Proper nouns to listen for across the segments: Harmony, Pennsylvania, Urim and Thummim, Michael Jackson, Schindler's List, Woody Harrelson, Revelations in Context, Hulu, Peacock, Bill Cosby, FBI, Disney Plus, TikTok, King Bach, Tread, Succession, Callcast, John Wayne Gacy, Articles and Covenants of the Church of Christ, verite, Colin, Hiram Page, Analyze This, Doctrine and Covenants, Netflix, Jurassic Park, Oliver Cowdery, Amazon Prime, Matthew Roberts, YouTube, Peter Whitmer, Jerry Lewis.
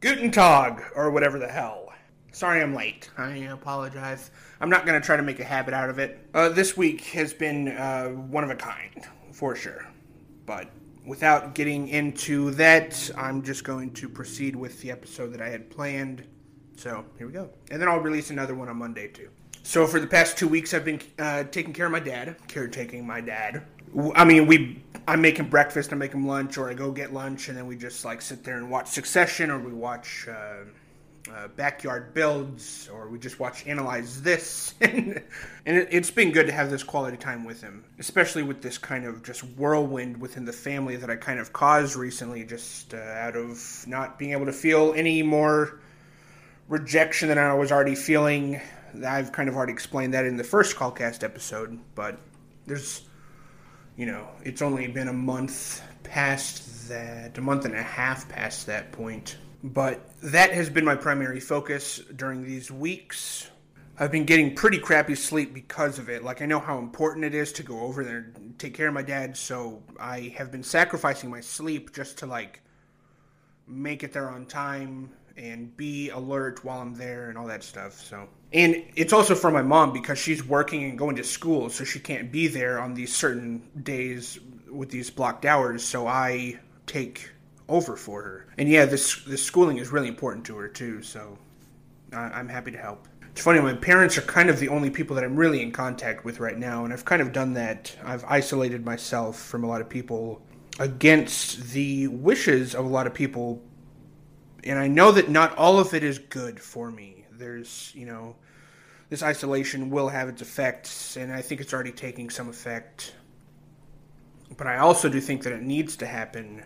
Guten Tag, or whatever the hell. Sorry I'm late. I apologize. I'm not going to try to make a habit out of it. This week has been one of a kind, for sure. But without getting into that, I'm just going to proceed with the episode that I had planned. So, here we go. And then I'll release another one on Monday, too. So, for the past 2 weeks, I've been taking care of my dad. Caretaking my dad. I mean, I make him breakfast, I make him lunch, or I go get lunch, and then we just, like, sit there and watch Succession, or we watch Backyard Builds, or we just watch Analyze This. And it's been good to have this quality time with him, especially with this kind of just whirlwind within the family that I kind of caused recently, just out of not being able to feel any more rejection than I was already feeling. I've kind of already explained that in the first Callcast episode, but there's... You know, it's only been a month and a half past that point. But that has been my primary focus during these weeks. I've been getting pretty crappy sleep because of it. Like, I know how important it is to go over there and take care of my dad, so I have been sacrificing my sleep just to, like, make it there on time and be alert while I'm there and all that stuff, so... And it's also for my mom because she's working and going to school, so she can't be there on these certain days with these blocked hours, so I take over for her. And yeah, this schooling is really important to her too, so I'm happy to help. It's funny, my parents are kind of the only people that I'm really in contact with right now, and I've kind of done that. I've isolated myself from a lot of people against the wishes of a lot of people, and I know that not all of it is good for me. There's, you know, this isolation will have its effects, and I think it's already taking some effect. But I also do think that it needs to happen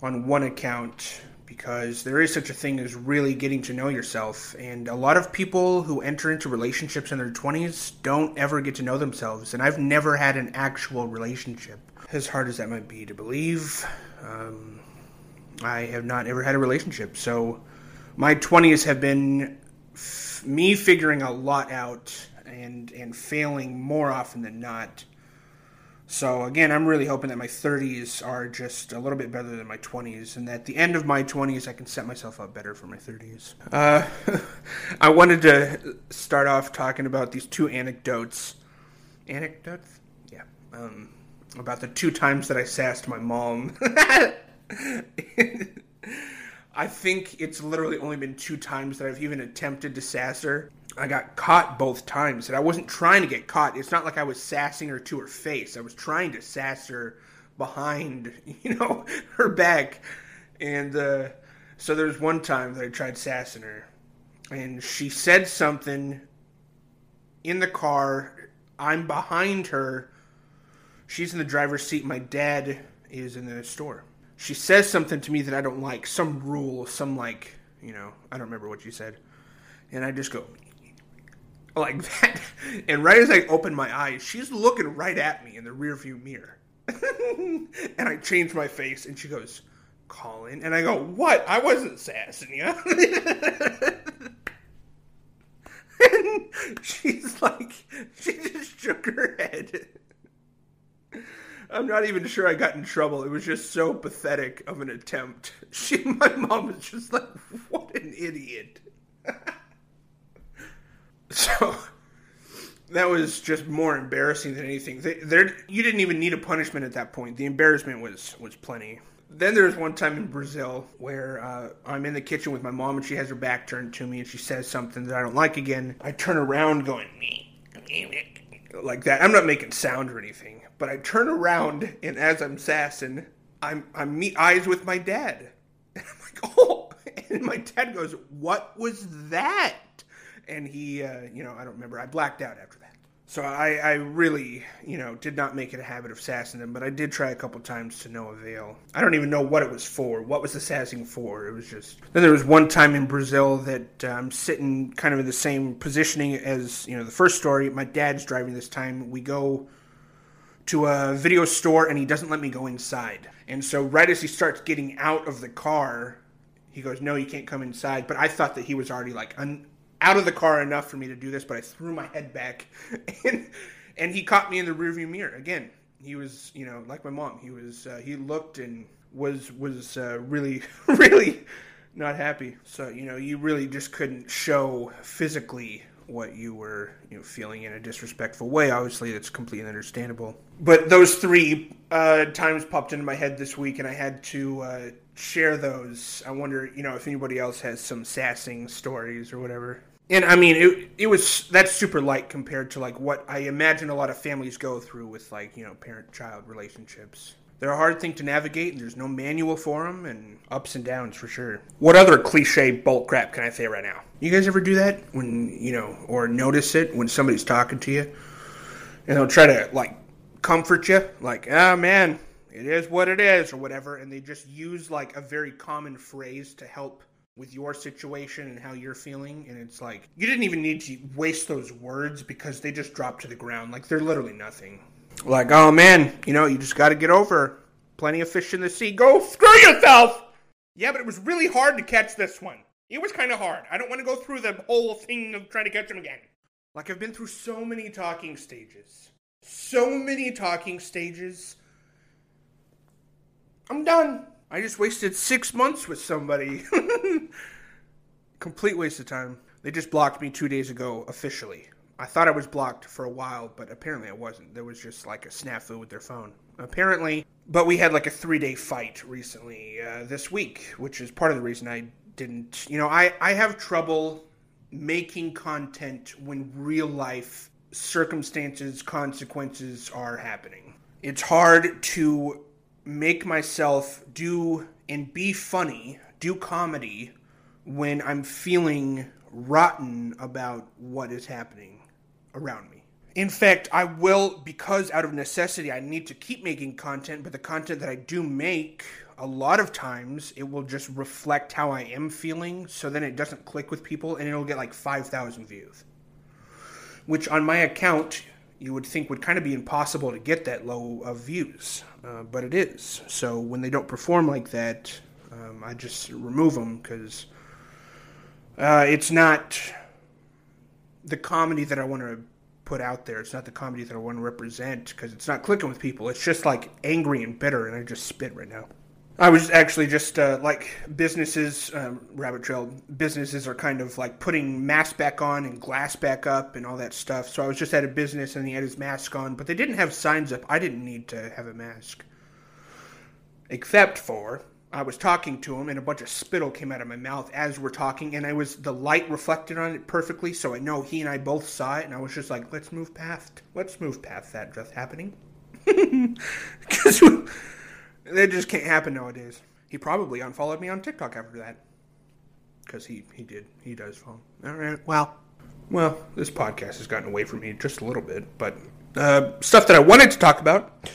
on one account, because there is such a thing as really getting to know yourself. And a lot of people who enter into relationships in their 20s don't ever get to know themselves. And I've never had an actual relationship, as hard as that might be to believe. I have not ever had a relationship, so... My 20s have been me figuring a lot out and failing more often than not. So, again, I'm really hoping that my 30s are just a little bit better than my 20s. And at the end of my 20s, I can set myself up better for my 30s. I wanted to start off talking about these two anecdotes. Anecdotes? Yeah. About the two times that I sassed my mom. I think it's literally only been 2 times that I've even attempted to sass her. I got caught both times, and I wasn't trying to get caught. It's not like I was sassing her to her face. I was trying to sass her behind, you know, her back. And so there was one time that I tried sassing her, and she said something in the car. I'm behind her. She's in the driver's seat. My dad is in the store. She says something to me that I don't like, some rule, some like, you know, I don't remember what she said. And I just go, like that. And right as I open my eyes, she's looking right at me in the rearview mirror. And I change my face, and she goes, Colin. And I go, what? I wasn't sassing you. And she's like, she just shook her head. I'm not even sure I got in trouble. It was just so pathetic of an attempt. My mom was just like, what an idiot. So, that was just more embarrassing than anything. You didn't even need a punishment at that point. The embarrassment was plenty. Then there was one time in Brazil where I'm in the kitchen with my mom and she has her back turned to me and she says something that I don't like again. I turn around going, like that. I'm not making sound or anything, but I turn around, and as I'm sassing, I meet eyes with my dad. And I'm like, oh! And my dad goes, what was that? And he, you know, I don't remember. I blacked out after that. So I really, you know, did not make it a habit of sassing him, but I did try a couple times to no avail. I don't even know what it was for. What was the sassing for? It was just... Then there was one time in Brazil that I'm sitting kind of in the same positioning as, you know, the first story. My dad's driving this time. We go to a video store, and he doesn't let me go inside. And so right as he starts getting out of the car, he goes, no, you can't come inside. But I thought that he was already, like... out of the car enough for me to do this, but I threw my head back, and he caught me in the rearview mirror. Again, he was, you know, like my mom, he looked and was really, really not happy. So, you know, you really just couldn't show physically what you were, you know, feeling in a disrespectful way. Obviously, that's completely understandable. But those three times popped into my head this week, and I had to share those. I wonder, you know, if anybody else has some sassing stories or whatever. And I mean, it was, that's super light compared to like what I imagine a lot of families go through with, like, you know, parent-child relationships. They're a hard thing to navigate, and there's no manual for them, and ups and downs for sure. What other cliche bull crap can I say right now? You guys ever do that when, you know, or notice it when somebody's talking to you? And they'll try to, like, comfort you, like, oh, man, it is what it is, or whatever, and they just use, like, a very common phrase to help with your situation and how you're feeling, and it's like, you didn't even need to waste those words because they just drop to the ground. Like, they're literally nothing. Like, oh man, you know, you just got to get over. Plenty of fish in the sea. Go screw yourself! Yeah, but it was really hard to catch this one. It was kind of hard. I don't want to go through the whole thing of trying to catch him again. Like, I've been through so many talking stages. I'm done. I just wasted 6 months with somebody. Complete waste of time. They just blocked me 2 days ago, officially. I thought I was blocked for a while, but apparently I wasn't. There was just like a snafu with their phone, apparently. But we had like a 3-day fight recently this week, which is part of the reason I didn't. You know, I have trouble making content when real life circumstances, consequences are happening. It's hard to make myself do and be funny, do comedy, when I'm feeling rotten about what is happening around me. In fact, I will, because out of necessity, I need to keep making content, but the content that I do make, a lot of times, it will just reflect how I am feeling, so then it doesn't click with people, and it'll get like 5,000 views. Which, on my account, you would think would kind of be impossible to get that low of views, but it is. So when they don't perform like that, I just remove them, because it's not the comedy that I want to put out there. It's not the comedy that I want to represent because it's not clicking with people. It's just like angry and bitter, and I just spit right now. I was actually just like businesses, rabbit trail, businesses are kind of like putting masks back on and glass back up and all that stuff. So I was just at a business and he had his mask on, but they didn't have signs up. I didn't need to have a mask. Except for I was talking to him, and a bunch of spittle came out of my mouth as we're talking, and the light reflected on it perfectly, so I know he and I both saw it, and I was just like, let's move past that just happening. Because that just can't happen nowadays. He probably unfollowed me on TikTok after that. Because he does follow. All right, well, this podcast has gotten away from me just a little bit, but stuff that I wanted to talk about,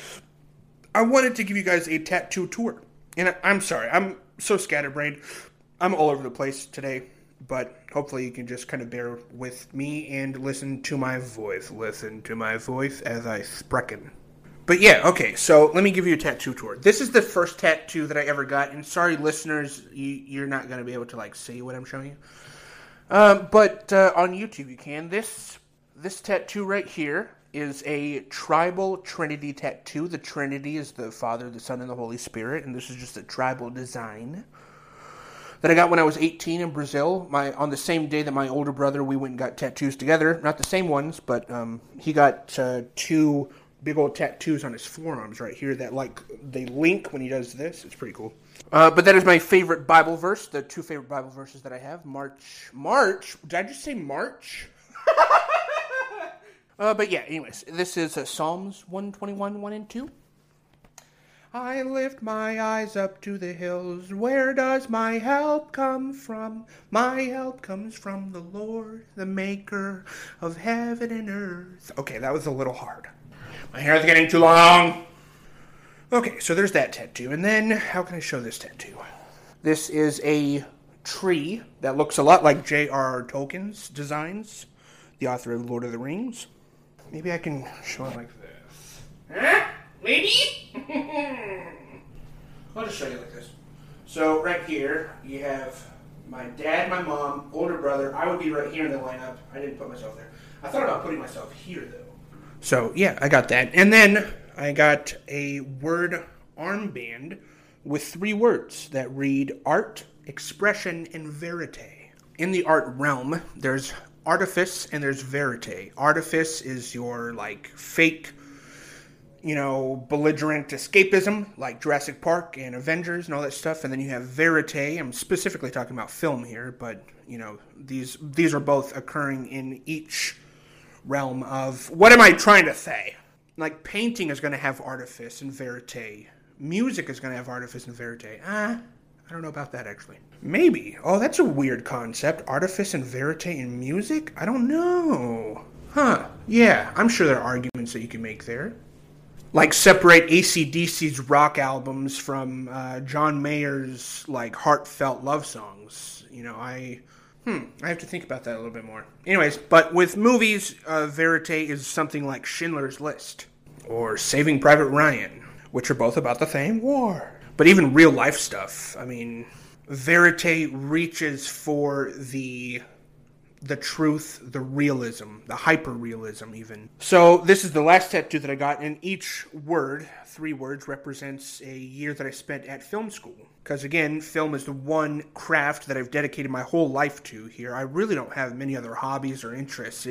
I wanted to give you guys a tattoo tour. And I'm sorry, I'm so scatterbrained. I'm all over the place today, but hopefully you can just kind of bear with me and listen to my voice. Listen to my voice as I sprechen. But yeah, okay, so let me give you a tattoo tour. This is the first tattoo that I ever got, and sorry, listeners, you're not going to be able to, like, see what I'm showing you. But on YouTube you can. This tattoo right here is a tribal Trinity tattoo. The Trinity is the Father, the Son, and the Holy Spirit, and this is just a tribal design that I got when I was 18 in Brazil. On the same day that my older brother, we went and got tattoos together. Not the same ones, but he got two big old tattoos on his forearms right here that, like, they link when he does this. It's pretty cool. But that is my favorite Bible verse, the two favorite Bible verses that I have. March? Did I just say March? But yeah, anyways, this is Psalms 121, 1 and 2. I lift my eyes up to the hills. Where does my help come from? My help comes from the Lord, the maker of heaven and earth. Okay, that was a little hard. My hair is getting too long. Okay, so there's that tattoo. And then, how can I show this tattoo? This is a tree that looks a lot like J.R.R. Tolkien's designs, the author of Lord of the Rings. Maybe I can show it like this. Huh? Maybe? I'll just show you like this. So right here, you have my dad, my mom, older brother. I would be right here in the lineup. I didn't put myself there. I thought about putting myself here, though. So, yeah, I got that. And then I got a word armband with 3 words that read art, expression and verite. In the art realm, there's artifice and there's verite. Artifice is your, like, fake, you know, belligerent escapism, like Jurassic Park and Avengers and all that stuff. And then you have verite. I'm specifically talking about film here, but, you know, these are both occurring in each realm of, what am I trying to say? Like, painting is going to have artifice and verite. Music is going to have artifice and verite. I don't know about that, actually. Maybe. Oh, that's a weird concept. Artifice and verite in music? I don't know. Huh. Yeah, I'm sure there are arguments that you can make there. Like, separate AC/DC's rock albums from John Mayer's, like, heartfelt love songs. You know, I have to think about that a little bit more. Anyways, but with movies, verite is something like Schindler's List or Saving Private Ryan, which are both about the same war. But even real life stuff, I mean, verite reaches for the truth, the realism, the hyper-realism even. So this is the last tattoo that I got, and each word, 3 words, represents a year that I spent at film school. Because again, film is the one craft that I've dedicated my whole life to here. I really don't have many other hobbies or interests.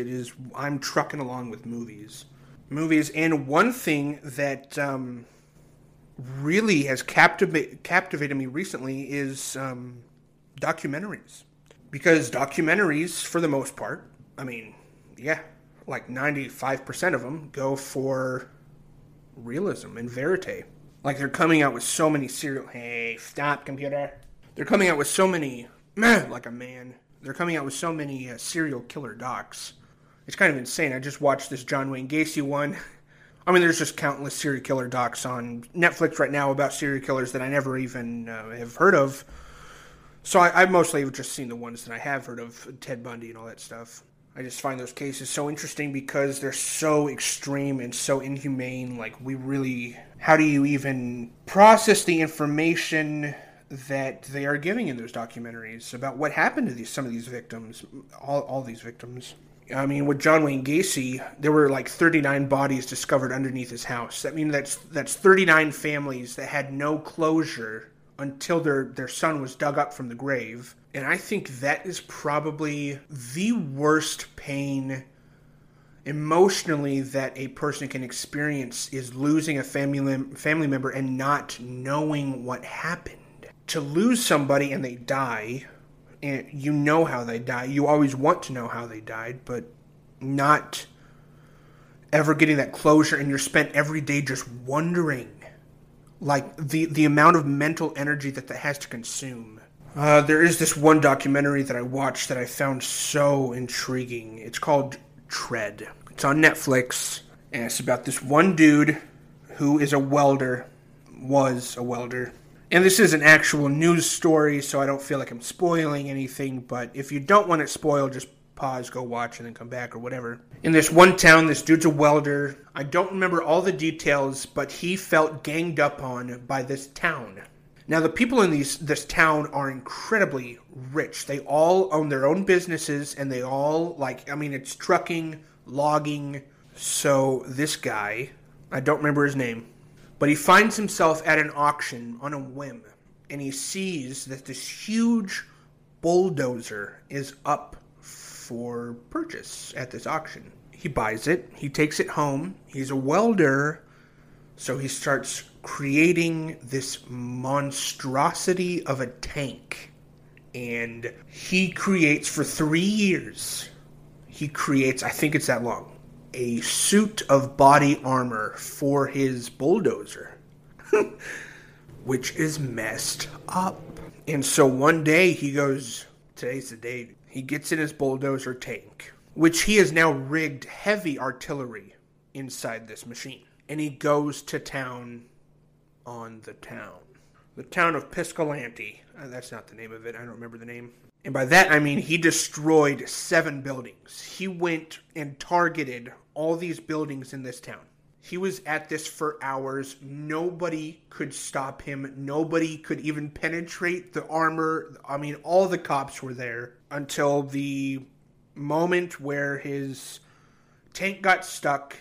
I'm trucking along with movies. Movies, and one thing that really has captivated me recently is documentaries. Because documentaries, for the most part, I mean, yeah, like 95% of them go for realism and verite. Like, they're coming out with so many Hey, stop, computer. Theyey're coming out with so many... Like a man. They're coming out with so many serial killer docs. It's kind of insane. I just watched this John Wayne Gacy one. I mean, there's just countless serial killer docs on Netflix right now about serial killers that I never even have heard of. So I've mostly just seen the ones that I have heard of, Ted Bundy and all that stuff. I just find those cases so interesting because they're so extreme and so inhumane. Like, we really... How do you even process the information that they are giving in those documentaries about what happened to some of these victims, all these victims? I mean, with John Wayne Gacy, there were like 39 bodies discovered underneath his house. I mean, that's 39 families that had no closure until their son was dug up from the grave. And I think that is probably the worst pain emotionally that a person can experience, is losing a family member and not knowing what happened. To lose somebody and they die, and you know how they die, you always want to know how they died, but not ever getting that closure, and you're spent every day just wondering. Like, the amount of mental energy that has to consume. There is this one documentary that I watched that I found so intriguing. It's called Tread. It's on Netflix, and it's about this one dude who is a welder, was a welder. And this is an actual news story, so I don't feel like I'm spoiling anything, but if you don't want it spoiled, just pause, go watch, and then come back, or whatever. In this one town, this dude's a welder. I don't remember all the details, but he felt ganged up on by this town. Now, the people in this town are incredibly rich. They all own their own businesses, and they all, like, I mean, it's trucking, logging. So this guy, I don't remember his name, but he finds himself at an auction on a whim, and he sees that this huge bulldozer is up for purchase at this auction. He buys it. He takes it home. He's a welder, so he starts creating this monstrosity of a tank. And he creates for 3 years. He creates, I think it's that long, a suit of body armor for his bulldozer, which is messed up. And so one day he goes, today's the day. He gets in his bulldozer tank, which he has now rigged heavy artillery inside this machine. And he goes to town on the town. The town of Piscalante. That's not the name of it. I don't remember the name. And by that, I mean he destroyed 7 buildings. He went and targeted all these buildings in this town. He was at this for hours. Nobody could stop him. Nobody could even penetrate the armor. I mean, all the cops were there until the moment where his tank got stuck.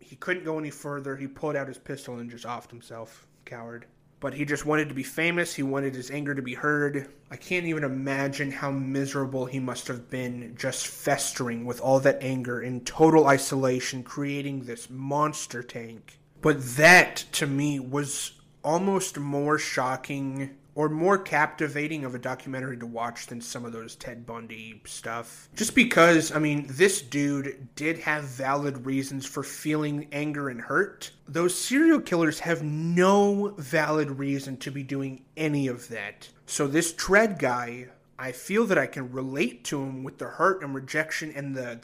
He couldn't go any further. He pulled out his pistol and just offed himself. Coward. But he just wanted to be famous. He wanted his anger to be heard. I can't even imagine how miserable he must have been, just festering with all that anger in total isolation, creating this monster tank. But that, to me, was almost more shocking or more captivating of a documentary to watch than some of those Ted Bundy stuff. Just because, I mean, this dude did have valid reasons for feeling anger and hurt. Those serial killers have no valid reason to be doing any of that. So this Tread guy, I feel that I can relate to him with the hurt and rejection and the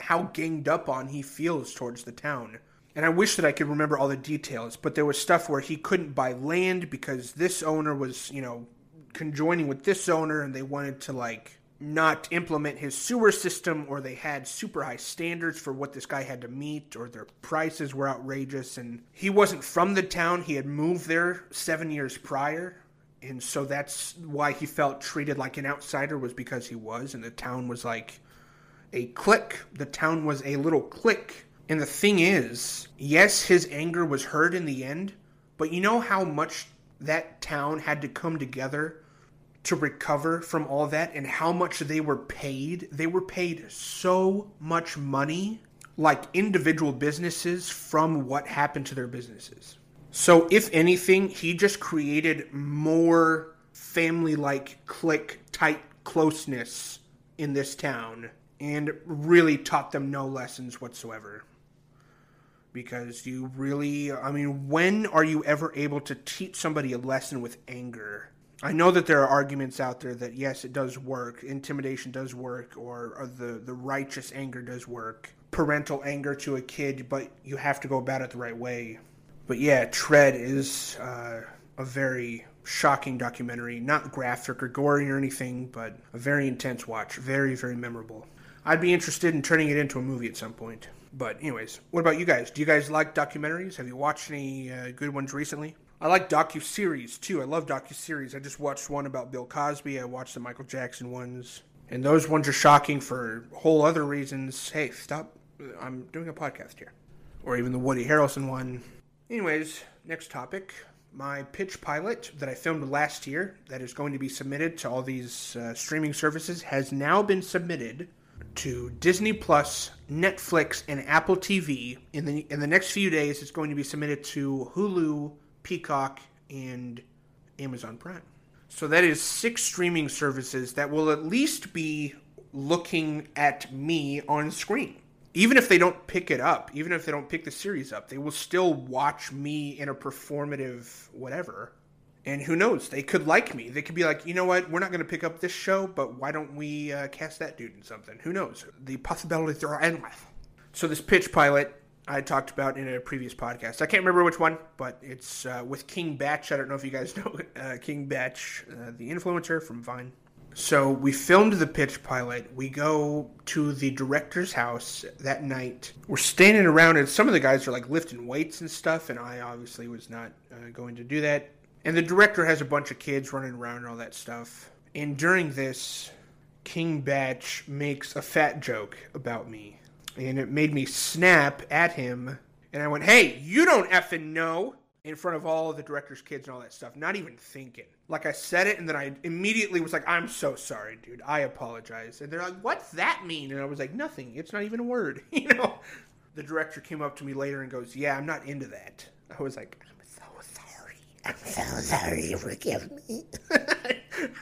how ganged up on he feels towards the town. And I wish that I could remember all the details, but there was stuff where he couldn't buy land because this owner was, you know, conjoining with this owner, and they wanted to, like, not implement his sewer system, or they had super high standards for what this guy had to meet, or their prices were outrageous. And he wasn't from the town. He had moved there 7 years prior. And so that's why he felt treated like an outsider, was because he was. And the town was like a clique. The town was a little clique. And the thing is, yes, his anger was heard in the end, but you know how much that town had to come together to recover from all that, and how much they were paid? They were paid so much money, like individual businesses, from what happened to their businesses. So if anything, he just created more family-like, clique-type closeness in this town, and really taught them no lessons whatsoever. Because you really, I mean, when are you ever able to teach somebody a lesson with anger? I know that there are arguments out there that, yes, it does work. Intimidation does work, or the righteous anger does work. Parental anger to a kid, but you have to go about it the right way. But yeah, Tread is a very shocking documentary. Not graphic or gory or anything, but a very intense watch. Very, very memorable. I'd be interested in turning it into a movie at some point. But anyways, what about you guys? Do you guys like documentaries? Have you watched any good ones recently? I like docuseries, too. I love docuseries. I just watched one about Bill Cosby. I watched the Michael Jackson ones. And those ones are shocking for whole other reasons. Hey, stop. I'm doing a podcast here. Or even the Woody Harrelson one. Anyways, next topic. My pitch pilot that I filmed last year that is going to be submitted to all these streaming services has now been submitted to Disney Plus, Netflix, and Apple TV. In the next few days, it's going to be submitted to Hulu, Peacock, and Amazon Prime. So that is 6 streaming services that will at least be looking at me on screen. Even if they don't pick it up, even if they don't pick the series up, they will still watch me in a performative whatever. And who knows, they could like me. They could be like, you know what, we're not going to pick up this show, but why don't we cast that dude in something? Who knows? The possibilities are endless. So this pitch pilot I talked about in a previous podcast. I can't remember which one, but it's with King Bach. I don't know if you guys know King Bach, the influencer from Vine. So we filmed the pitch pilot. We go to the director's house that night. We're standing around, and some of the guys are like lifting weights and stuff, and I obviously was not going to do that. And the director has a bunch of kids running around and all that stuff. And during this, King Bach makes a fat joke about me. And it made me snap at him. And I went, hey, you don't effing know! In front of all of the director's kids and all that stuff. Not even thinking. Like, I said it, and then I immediately was like, I'm so sorry, dude. I apologize. And they're like, what's that mean? And I was like, nothing. It's not even a word. You know? The director came up to me later and goes, yeah, I'm not into that. I was like, I'm so sorry, forgive me.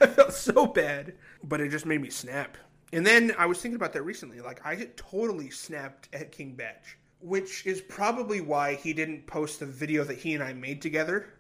I felt so bad. But it just made me snap. And then I was thinking about that recently. Like, I had totally snapped at King Bach, which is probably why he didn't post the video that he and I made together.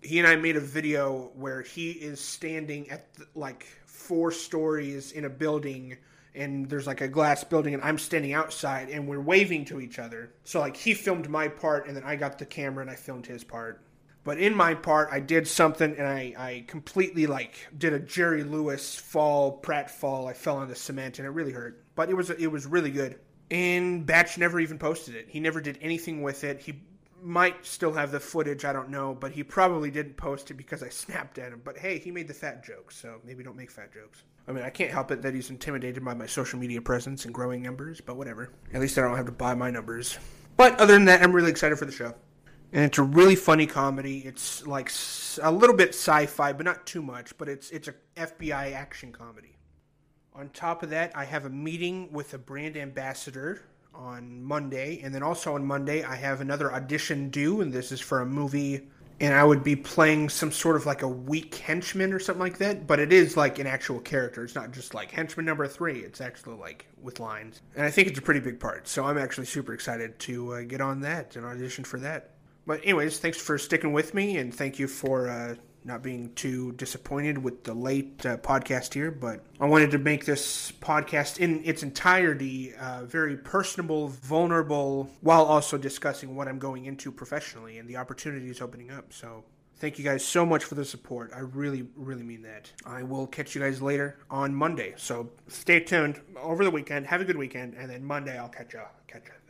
He and I made a video where he is standing at, like, 4 stories in a building, and there's like a glass building, and I'm standing outside, and we're waving to each other. So, like, he filmed my part, and then I got the camera, and I filmed his part. But in my part, I did something, and I completely, like, did a Jerry Lewis pratfall. I fell on the cement, and it really hurt. But it was really good. And Bach never even posted it. He never did anything with it. He might still have the footage, I don't know. But he probably didn't post it because I snapped at him. But hey, he made the fat joke, so maybe don't make fat jokes. I mean, I can't help it that he's intimidated by my social media presence and growing numbers, but whatever. At least I don't have to buy my numbers. But other than that, I'm really excited for the show. And it's a really funny comedy. It's like a little bit sci-fi, but not too much. But it's a FBI action comedy. On top of that, I have a meeting with a brand ambassador on Monday. And then also on Monday, I have another audition due. And this is for a movie. And I would be playing some sort of like a weak henchman or something like that. But it is like an actual character. It's not just like henchman number 3. It's actually like with lines. And I think it's a pretty big part. So I'm actually super excited to get on that and audition for that. But anyways, thanks for sticking with me. And thank you for not being too disappointed with the late podcast here. But I wanted to make this podcast in its entirety very personable, vulnerable, while also discussing what I'm going into professionally and the opportunities opening up. So thank you guys so much for the support. I really, really mean that. I will catch you guys later on Monday. So stay tuned over the weekend. Have a good weekend. And then Monday I'll catch you.